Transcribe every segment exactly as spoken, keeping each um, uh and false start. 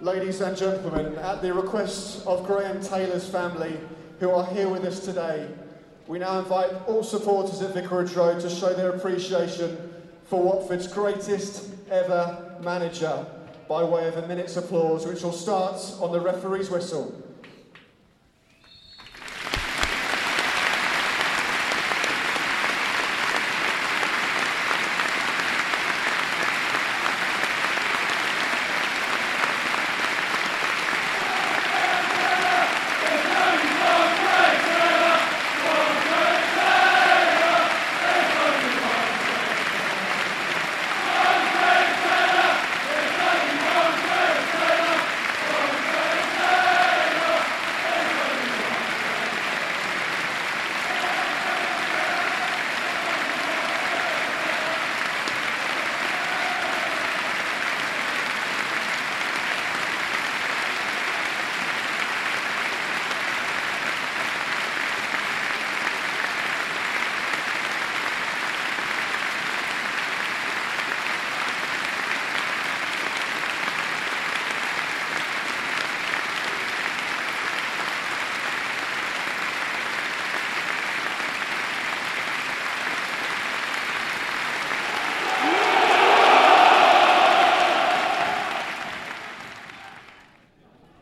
Ladies and gentlemen, at the request of Graham Taylor's family, who are here with us today, we now invite all supporters at Vicarage Road to show their appreciation for Watford's greatest ever manager by way of a minute's applause, which will start on the referee's whistle.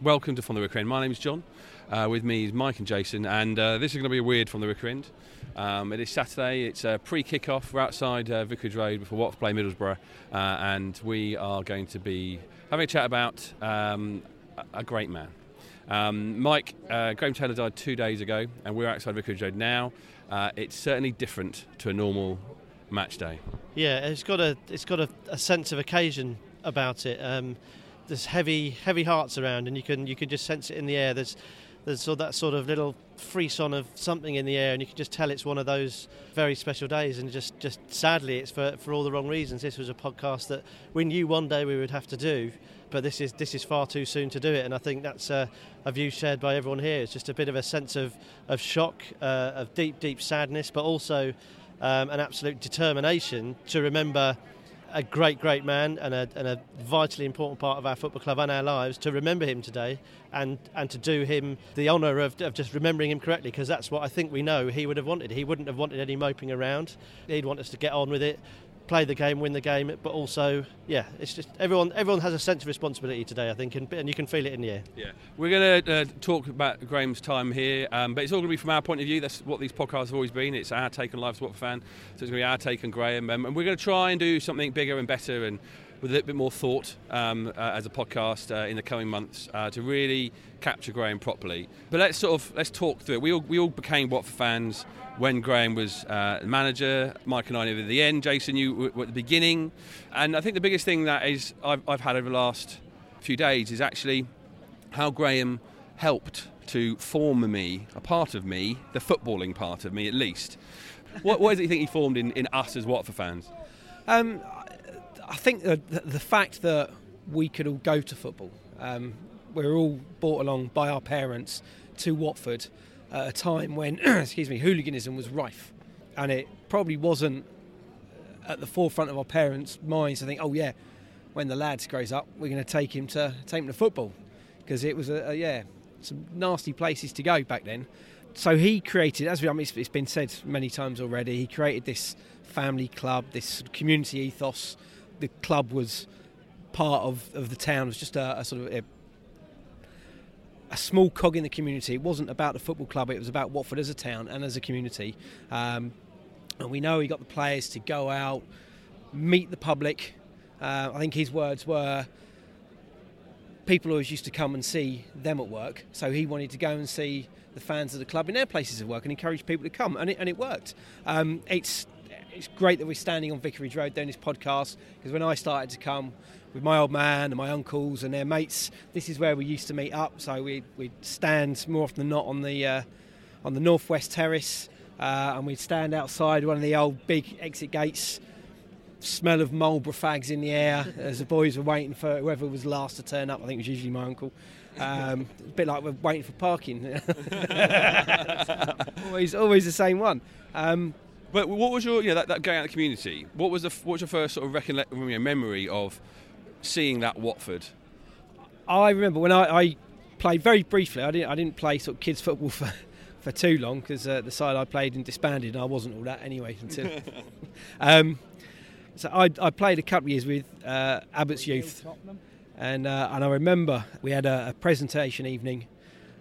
Welcome to From the Rooker End. My name is John. Uh, with me is Mike and Jason, and uh, this is going to be a weird From the Rooker End. Um, it is Saturday. It's uh, pre-kick-off. We're outside uh, Vicarage Road before Watford play Middlesbrough, uh, and we are going to be having a chat about um, a great man. Um, Mike, uh, Graham Taylor died two days ago, and we're outside Vicarage Road now. Uh, it's certainly different to a normal match day. Yeah, it's got a it's got a, a sense of occasion about it. Um, There's heavy, heavy hearts around, and you can you can just sense it in the air. There's there's sort of that sort of little frisson of something in the air, and you can just tell it's one of those very special days. And just, just sadly, it's for for all the wrong reasons. This was a podcast that we knew one day we would have to do, but this is this is far too soon to do it. And I think that's a, a view shared by everyone here. It's just a bit of a sense of of shock, uh, of deep, deep sadness, but also um, an absolute determination to remember a great, great man and a, and a vitally important part of our football club and our lives, to remember him today and, and to do him the honour of, of just remembering him correctly, because that's what I think we know he would have wanted. He wouldn't have wanted any moping around. He'd want us to get on with it, play the game, win the game, but also, yeah, it's just everyone everyone has a sense of responsibility today, I think, and, and you can feel it in the air. Yeah, we're going to uh, talk about Graham's time here, um, but it's all going to be from our point of view. That's what these podcasts have always been. It's our take on life as a Watford fan, so it's going to be our take on Graham, um, and we're going to try and do something bigger and better and with a little bit more thought um, uh, as a podcast uh, in the coming months uh, to really capture Graham properly. But let's sort of let's talk through it. We all we all became Watford fans when Graham was uh, manager. Mike and I knew at the end. Jason, you were at the beginning. And I think the biggest thing that is I've, I've had over the last few days is actually how Graham helped to form me, a part of me, the footballing part of me at least. What, what is it you think he formed in, in us as Watford fans? Um, I think the, the fact that we could all go to football, um, we were all brought along by our parents to Watford at a time when, excuse me, hooliganism was rife, and it probably wasn't at the forefront of our parents' minds to think, oh yeah, when the lad grows up, we're going to take him to take him to football, because it was a, a yeah some nasty places to go back then. So he created, as we, I mean, it's, it's been said many times already, he created this family club, this community ethos. The club was part of, of the town. It was just a, a sort of a, a small cog in the community. It wasn't about the football club. It was about Watford as a town and as a community. Um, and we know he got the players to go out, meet the public. Uh, I think his words were, people always used to come and see them at work. So he wanted to go and see the fans of the club in their places of work and encourage people to come. And it, and it worked. Um, it's... It's great that we're standing on Vicarage Road doing this podcast, because when I started to come with my old man and my uncles and their mates, this is where we used to meet up. So we'd, we'd stand more often than not on the uh, on the northwest terrace, uh, and we'd stand outside one of the old big exit gates, smell of Marlboro fags in the air as the boys were waiting for whoever was last to turn up. I think it was usually my uncle. Um, a bit like we're waiting for parking. always, always the same one. Um, But what was your, you know, that, that going out in the community, what was the, what was your first sort of recollect, memory of seeing that Watford? I remember when I, I played very briefly. I didn't I didn't play sort of kids football for, for too long because uh, the side I played in disbanded, and I wasn't all that anyway until. um, so I, I played a couple of years with uh, Abbott's Youth, and uh, and I remember we had a, a presentation evening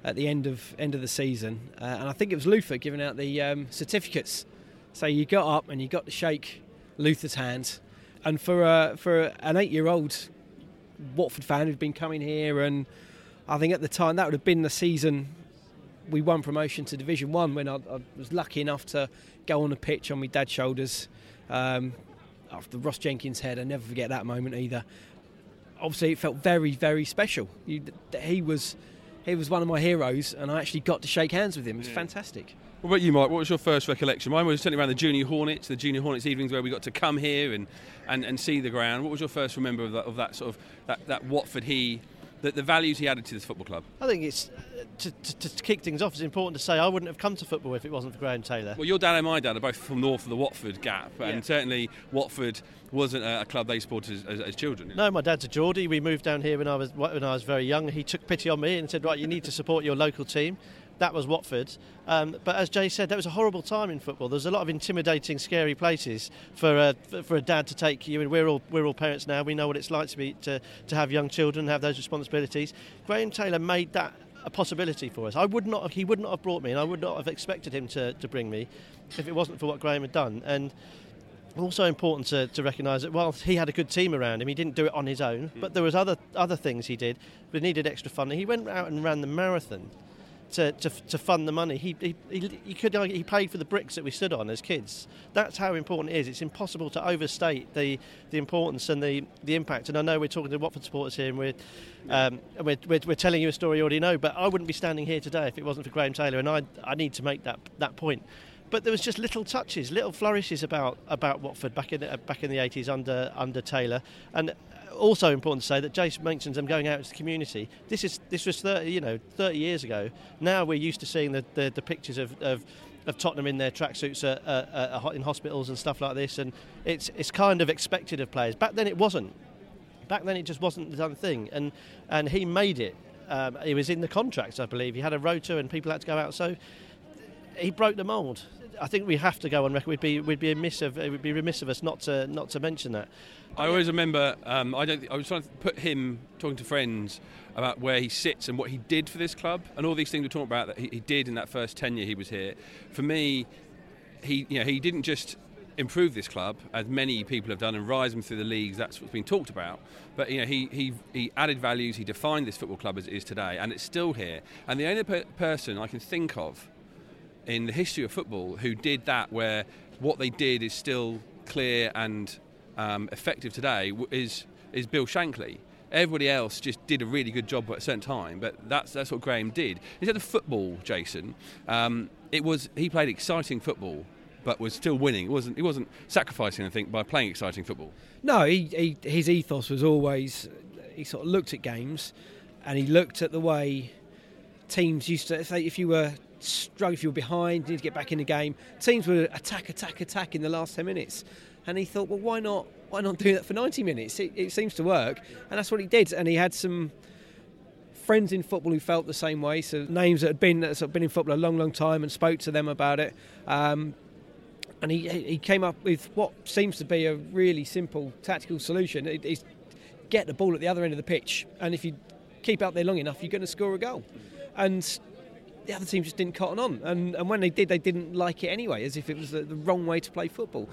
at the end of end of the season, uh, and I think it was Luther giving out the um, certificates. So you got up and you got to shake Luther's hand, and for a, for an eight-year-old Watford fan who'd been coming here, and I think at the time that would have been the season we won promotion to Division One, when I, I was lucky enough to go on the pitch on my dad's shoulders um, after Ross Jenkins' head. I never forget that moment either. Obviously, it felt very, very special. You, he was he was one of my heroes, and I actually got to shake hands with him. It was yeah. fantastic. What about you, Mike? What was your first recollection? Mine was certainly around the Junior Hornets, the Junior Hornets evenings where we got to come here and, and, and see the ground. What was your first remember of that, of that sort of that, that Watford he, the, the values he added to this football club? I think it's, to, to, to kick things off, it's important to say I wouldn't have come to football if it wasn't for Graham Taylor. Well, your dad and my dad are both from north of the Watford Gap, and yeah. certainly Watford wasn't a, a club they supported as, as, as children. You know? No, my dad's a Geordie. We moved down here when I was when I was very young. He took pity on me and said, right, you need to support your local team. That was Watford. Um, but as Jay said, that was a horrible time in football. There was a lot of intimidating, scary places for a, for a dad to take you. I mean, we're all we're all parents now. We know what it's like to be to, to have young children, have those responsibilities. Graham Taylor made that a possibility for us. I would not he would not have brought me, and I would not have expected him to, to bring me if it wasn't for what Graham had done. And also important to, to recognise that while he had a good team around him, he didn't do it on his own. But there was other other things he did. We needed extra funding. He went out and ran the marathon. To, to to fund the money, he he he, he, could, he paid for the bricks that we stood on as kids. That's how important it is. It's impossible to overstate the, the importance and the, the impact. And I know we're talking to Watford supporters here, and we're um and we're, we're we're telling you a story you already know. But I wouldn't be standing here today if it wasn't for Graham Taylor. And I I need to make that that point. But there was just little touches, little flourishes about about Watford back in uh, back in the eighties under under Taylor. And also important to say that Jason mentions them going out into the community. This is this was thirty, you know, thirty years ago. Now we're used to seeing the, the, the pictures of, of, of Tottenham in their tracksuits uh, uh, uh, in hospitals and stuff like this, and it's it's kind of expected of players. Back then it wasn't. Back then it just wasn't the done thing, and and he made it. Um, it was in the contracts, I believe. He had a rota, and people had to go out. So he broke the mould. I think we have to go on record. We'd be we'd be remiss of it would be remiss of us not to not to mention that. I always remember. Um, I don't. Th- I was trying to put him talking to friends about where he sits and what he did for this club and all these things we're talking about that he, he did in that first tenure he was here. For me, he you know he didn't just improve this club as many people have done and rise them through the leagues. That's what's been talked about. But you know he he he added values. He defined this football club as it is today, and it's still here. And the only per- person I can think of in the history of football who did that, where what they did is still clear and um, effective today, is is Bill Shankly. Everybody else just did a really good job at a certain time, but that's that's what Graham did. Instead of football, Jason, um, it was he played exciting football, but was still winning. It wasn't he wasn't sacrificing anything by playing exciting football. No, he, he, his ethos was always he sort of looked at games, and he looked at the way teams used to say if you were. Struggle if you were behind, need to get back in the game. Teams would attack, attack, attack in the last ten minutes, and he thought, well, why not? Why not do that for ninety minutes? It, it seems to work, and that's what he did. And he had some friends in football who felt the same way. So names that had been that sort of been in football a long, long time, and spoke to them about it. Um, and he he came up with what seems to be a really simple tactical solution: it, it's get the ball at the other end of the pitch, and if you keep out there long enough, you're going to score a goal. And the other team just didn't cotton on, and, and when they did, they didn't like it anyway, as if it was the, the wrong way to play football.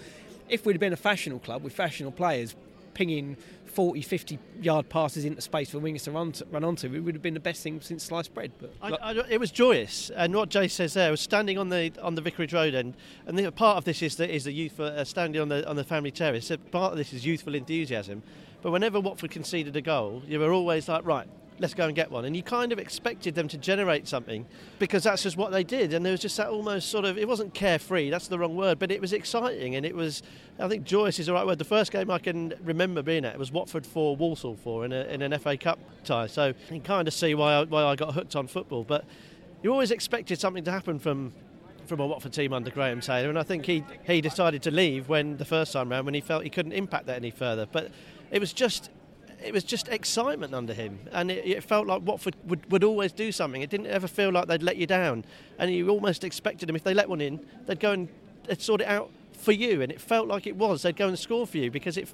If we'd have been a fashionable club with fashionable players pinging forty, fifty yard passes into space for wingers to run, to, run onto, it would have been the best thing since sliced bread. But I, I, it was joyous, and what Jay says there was standing on the on the Vicarage Road end, and the, part of this is the, is the youthful uh, standing on the on the family terrace. So part of this is youthful enthusiasm, but whenever Watford conceded a goal, you were always like, right, let's go and get one. And you kind of expected them to generate something, because that's just what they did. And there was just that almost sort of, it wasn't carefree, that's the wrong word, but it was exciting, and it was, I think joyous is the right word. The first game I can remember being at was Watford four, Walsall four in, a, in an F A Cup tie. So you can kind of see why I, why I got hooked on football. But you always expected something to happen from from a Watford team under Graham Taylor, and I think he, he decided to leave when the first time round when he felt he couldn't impact that any further. But it was just... it was just excitement under him, and it, it felt like Watford would, would always do something. It didn't ever feel like they'd let you down, and you almost expected them, if they let one in, they'd go and they'd sort it out for you, and it felt like it was. They'd go and score for you, because it,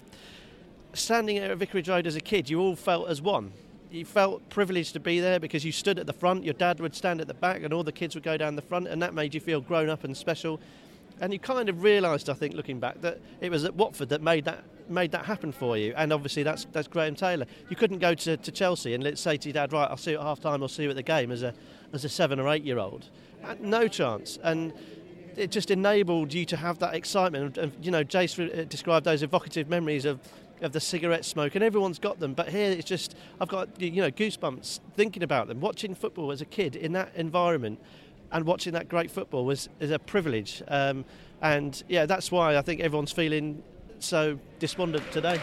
standing there at Vicarage Road as a kid, you all felt as one. You felt privileged to be there because you stood at the front, your dad would stand at the back, and all the kids would go down the front, and that made you feel grown up and special. And you kind of realised, I think, looking back, that it was at Watford that made that made that happen for you. And obviously that's that's Graham Taylor. You couldn't go to, to Chelsea and let's say to your dad, right, I'll see you at half-time, I'll see you at the game as a as a seven or eight-year-old. No chance. And it just enabled you to have that excitement. And, you know, Jace described those evocative memories of, of the cigarette smoke, and everyone's got them. But here it's just, I've got, you know, goosebumps thinking about them. Watching football as a kid in that environment and watching that great football was is a privilege. Um, and, yeah, that's why I think everyone's feeling so despondent today.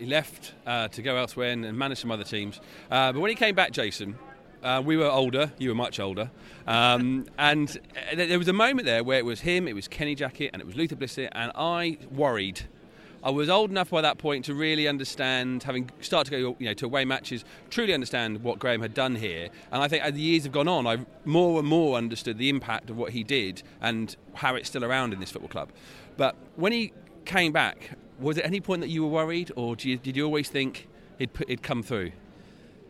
Left uh, to go elsewhere and, and manage some other teams. Uh, but when he came back, Jason, uh, we were older, you were much older, um, and there was a moment there where it was him, it was Kenny Jackett, and it was Luther Blissett, and I worried. I was old enough by that point to really understand, having started to go, you know, to away matches, truly understand what Graham had done here. And I think as the years have gone on, I've more and more understood the impact of what he did and how it's still around in this football club. But when he came back, was it any point that you were worried, or did you, did you always think he'd, put, he'd come through?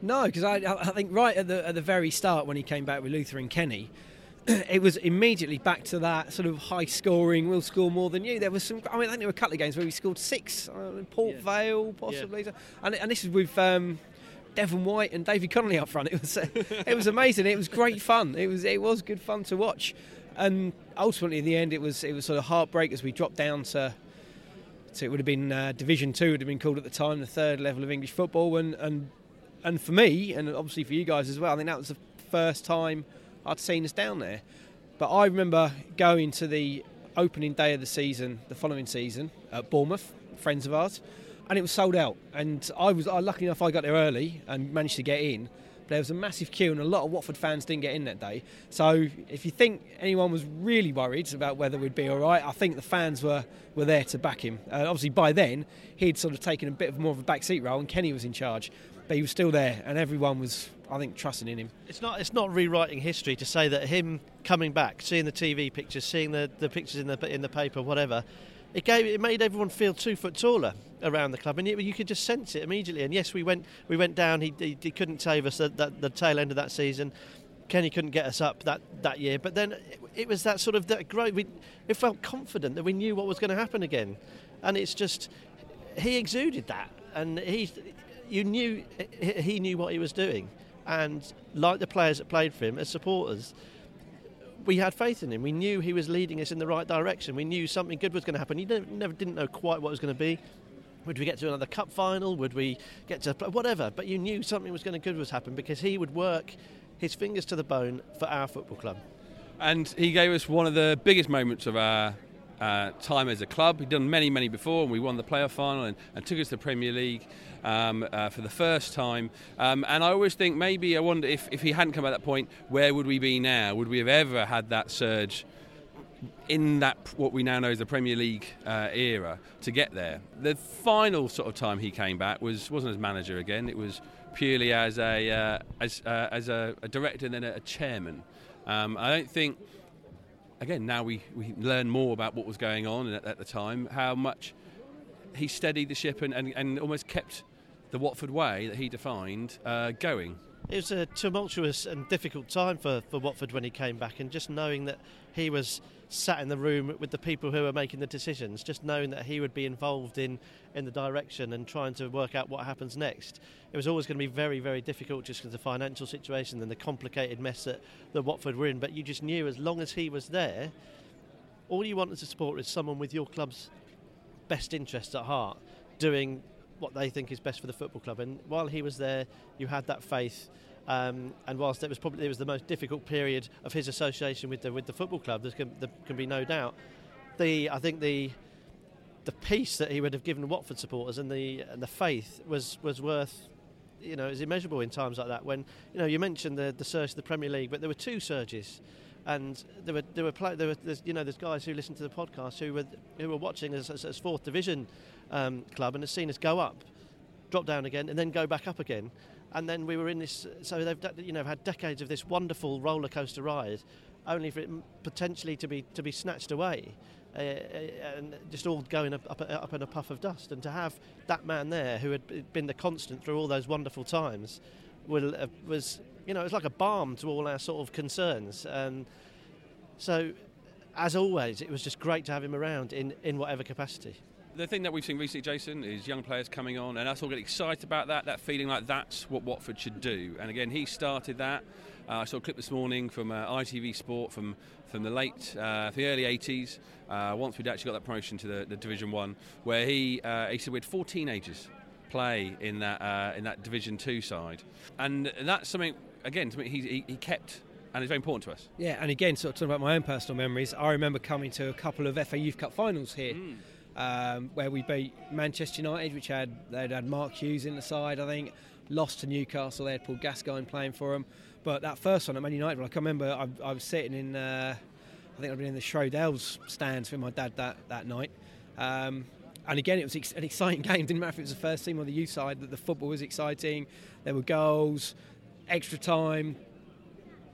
No, because I, I think right at the at the very start when he came back with Luther and Kenny, it was immediately back to that sort of high scoring, we'll score more than you. There was some, I mean, I think there were a couple of games where we scored six, uh, Port yeah. Vale possibly, yeah. and and this is with um, Devon White and David Connolly up front. It was uh, it was amazing. It was great fun. It was it was good fun to watch, and ultimately in the end it was it was sort of heartbreak as we dropped down to. So it would have been uh, Division Two, would have been called at the time, the third level of English football, and and and for me, and obviously for you guys as well, I think that was the first time I'd seen us down there. But I remember going to the opening day of the season, the following season, at Bournemouth, friends of ours, and it was sold out. And I was uh, lucky enough, I got there early and managed to get in. But there was a massive queue, and a lot of Watford fans didn't get in that day. So if you think anyone was really worried about whether we'd be all right, I think the fans were, were there to back him. Uh, obviously, by then, he'd sort of taken a bit of more of a backseat role, and Kenny was in charge. But he was still there, and everyone was, I think, trusting in him. It's not it's not rewriting history to say that him coming back, seeing the T V pictures, seeing the, the pictures in the in the paper, whatever, it gave it made everyone feel two foot taller around the club, and it, you could just sense it immediately. And yes, we went we went down. He he, he couldn't save us at the, the tail end of that season. Kenny couldn't get us up that, that year, but then it, it was that sort of that growth. We it felt confident that we knew what was going to happen again, and it's just he exuded that, and he you knew he knew what he was doing, and like the players that played for him as supporters. We had faith in him. We knew he was leading us in the right direction. We knew something good was going to happen. You never, never didn't know quite what it was going to be. Would we get to another cup final? Would we get to play? Whatever? But you knew something was going to good was happen because he would work his fingers to the bone for our football club. And he gave us one of the biggest moments of our uh, time as a club. He'd done many, many before, and we won the playoff final and, and took us to the Premier League um, uh, for the first time. Um, and I always think maybe I wonder if, if he hadn't come at that point, where would we be now? Would we have ever had that surge in that what we now know as the Premier League uh, era to get there? The final sort of time he came back was wasn't as manager again. It was purely as a uh, as uh, as a, a director and then a chairman. Um, I don't think. Again, now we, we learn more about what was going on at, at the time, how much he steadied the ship and, and, and almost kept the Watford way that he defined uh, going. It was a tumultuous and difficult time for, for Watford when he came back, and just knowing that he was sat in the room with the people who were making the decisions, just knowing that he would be involved in, in the direction and trying to work out what happens next. It was always going to be very, very difficult just because of the financial situation and the complicated mess that, that Watford were in, but you just knew as long as he was there, all you wanted to support is someone with your club's best interests at heart, doing what they think is best for the football club. And while he was there, you had that faith Um, and whilst it was probably it was the most difficult period of his association with the with the football club, there can, there can be no doubt. The I think the the peace that he would have given Watford supporters and the and the faith was was worth, you know, is immeasurable in times like that. When, you know, you mentioned the the surge of the Premier League, but there were two surges, and there were there were play, there were you know there's guys who listened to the podcast who were who were watching as as, as fourth division um, club and has seen us go up, drop down again, and then go back up again. And then we were in this, so they've you know had decades of this wonderful roller coaster ride, only for it potentially to be to be snatched away, uh, and just all going up, up up in a puff of dust. And to have that man there who had been the constant through all those wonderful times, will uh, was you know it was like a balm to all our sort of concerns. And so, as always, it was just great to have him around in, in whatever capacity. The thing that we've seen recently, Jason, is young players coming on and us all getting excited about that, that feeling like that's what Watford should do. And again, he started that. Uh, I saw a clip this morning from uh, I T V Sport from, from the late, uh, the early eighties, uh, once we'd actually got that promotion to the, the Division One, where he, uh, he said we had four teenagers play in that uh, in that Division Two side. And that's something, again, something he, he, he kept. And it's very important to us. Yeah, and again, sort of talking about my own personal memories, I remember coming to a couple of F A Youth Cup finals here. Mm. Um, where we beat Manchester United, which had they'd had Mark Hughes in the side, I think, lost to Newcastle. They had Paul Gascoigne playing for them. But that first one at Man United, I can remember I, I was sitting in, uh, I think I'd been in the Schrodel's stands with my dad that that night. Um, and again, it was ex- an exciting game. Didn't matter if it was the first team or the youth side. That the football was exciting. There were goals, extra time,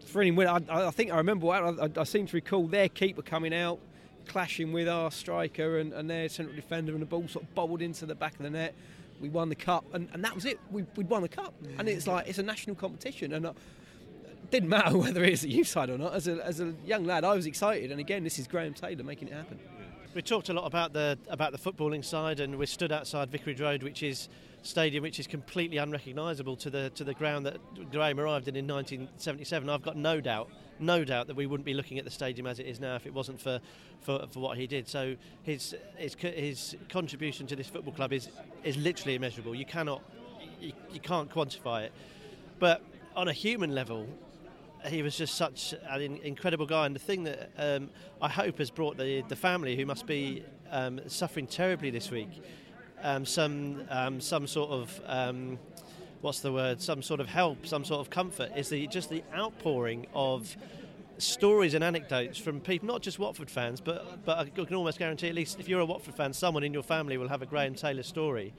thrilling win. I, I think I remember. I, I, I seem to recall their keeper coming out, clashing with our striker and, and their central defender, and the ball sort of bobbled into the back of the net. We won the cup, and, and that was it. We, we'd won the cup, yeah. And it's like it's a national competition, and it didn't matter whether it's a youth side or not. As a as a young lad, I was excited, and again, this is Graham Taylor making it happen. We talked a lot about the about the footballing side, and we stood outside Vicarage Road, which is stadium which is completely unrecognisable to the to the ground that Graham arrived in in nineteen seventy-seven. I've got no doubt, no doubt that we wouldn't be looking at the stadium as it is now if it wasn't for, for, for what he did. So his his his contribution to this football club is is literally immeasurable. You cannot you, you can't quantify it. But on a human level, he was just such an incredible guy, and the thing that um, I hope has brought the the family, who must be um, suffering terribly this week, um, some um, some sort of um, what's the word, some sort of help, some sort of comfort, is the just the outpouring of stories and anecdotes from people, not just Watford fans, but but I can almost guarantee, at least if you're a Watford fan, someone in your family will have a Graham Taylor story.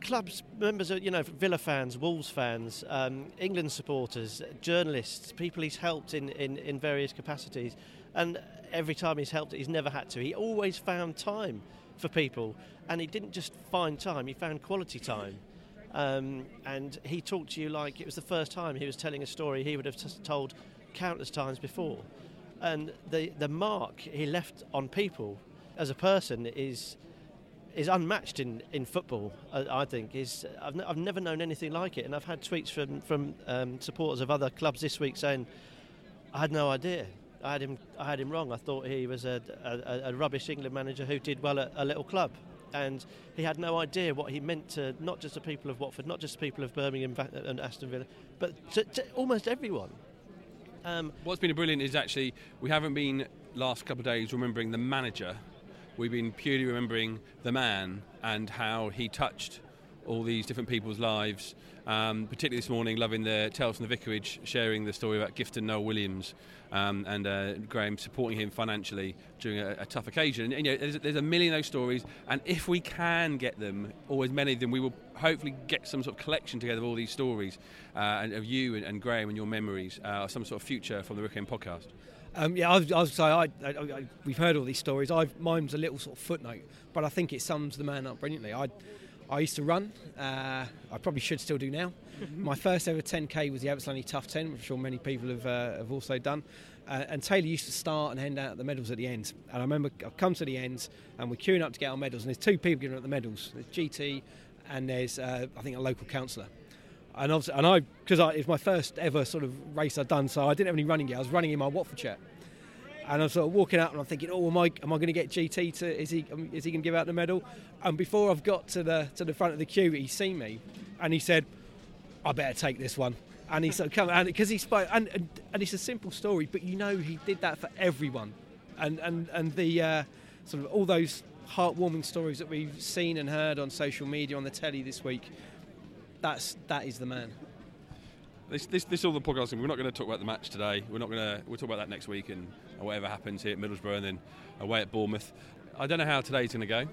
Clubs, members of, you know, Villa fans, Wolves fans, um, England supporters, journalists, people he's helped in, in, in various capacities. And every time he's helped, he's never had to. He always found time for people. And he didn't just find time, he found quality time. Um, and he talked to you like it was the first time he was telling a story he would have t- told countless times before. And the, the mark he left on people as a person is... is unmatched in, in football, I, I think. Is I've, n- I've never known anything like it, and I've had tweets from, from um, supporters of other clubs this week saying, I had no idea, I had him I had him wrong, I thought he was a, a, a rubbish England manager who did well at a little club, and he had no idea what he meant to not just the people of Watford, not just the people of Birmingham and Aston Villa, but to, to almost everyone. Um, What's been brilliant is actually, we haven't been, last couple of days, remembering the manager. We've been purely remembering the man and how he touched all these different people's lives. Um, particularly this morning, loving the Tales from the Vicarage, sharing the story about Gifton Noel Williams um, and uh, Graham supporting him financially during a, a tough occasion. And, and, you know, there's, there's a million of those stories, and if we can get them, or as many of them, we will hopefully get some sort of collection together of all these stories uh, and of you and, and Graham and your memories, uh, some sort of future from the Rooker End podcast. Um, yeah, I was, I was say I, I, I, we've heard all these stories. I've, mine's a little sort of footnote, but I think it sums the man up brilliantly. I, I used to run. Uh, I probably should still do now. My first ever ten K was the Absolutely Tough ten, which I'm sure many people have uh, have also done. Uh, and Taylor used to start and hand out the medals at the end. And I remember I've come to the end, and we're queuing up to get our medals. And there's two people giving out the medals. There's G T, and there's uh, I think a local councillor. And, obviously, and I, because I, it was my first ever sort of race I'd done, so I didn't have any running gear. I was running in my Watford shirt, and I'm sort of walking out, and I'm thinking, "Oh, am I? Am I going to get G T? To is he? Is he going to give out the medal?" And before I've got to the to the front of the queue, he's seen me, and he said, "I better take this one." and he's like, come on, because he spoke, and, and and it's a simple story, but you know he did that for everyone, and and and the uh, sort of all those heartwarming stories that we've seen and heard on social media, on the telly this week. That's that is the man. This this this all the podcasting. We're not going to talk about the match today. We're not going to. We'll talk about that next week and whatever happens here at Middlesbrough and then away at Bournemouth. I don't know how today's going to go.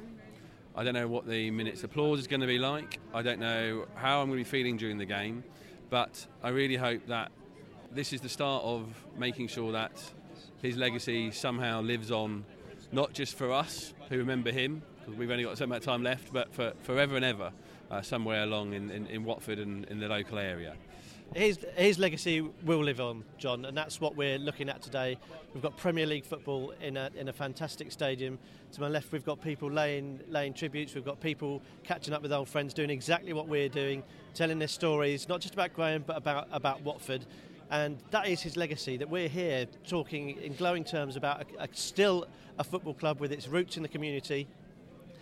I don't know what the minutes applause is going to be like. I don't know how I'm going to be feeling during the game, but I really hope that this is the start of making sure that his legacy somehow lives on, not just for us who remember him, because we've only got a certain amount of time left, but for forever and ever, uh, somewhere along in, in, in Watford and in the local area. His, his legacy will live on, John, and that's what we're looking at today. We've got Premier League football in a in a fantastic stadium. To my left, we've got people laying laying tributes. We've got people catching up with old friends, doing exactly what we're doing, telling their stories, not just about Graham, but about, about Watford. And that is his legacy, that we're here talking in glowing terms about a, a, still a football club with its roots in the community.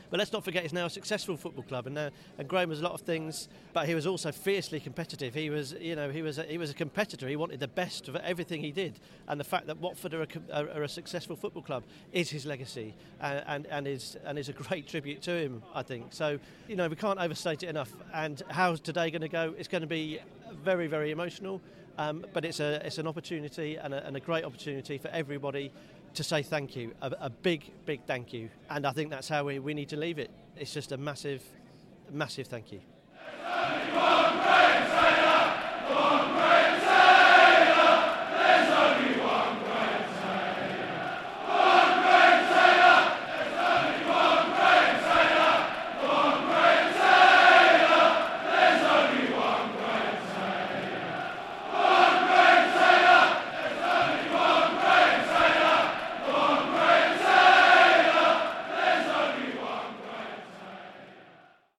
But let's not forget, he's now a successful football club, and now and Graham was a lot of things, but he was also fiercely competitive. He was, you know, he was a, he was a competitor. He wanted the best of everything he did, and the fact that Watford are a, are a successful football club is his legacy, and, and and is and is a great tribute to him, I think. So, you know, we can't overstate it enough. And how's today going to go? It's going to be very, very emotional, um, but it's a it's an opportunity and a, and a great opportunity for everybody to say thank you, a, a big, big thank you. And I think that's how we, we need to leave it. It's just a massive, massive thank you.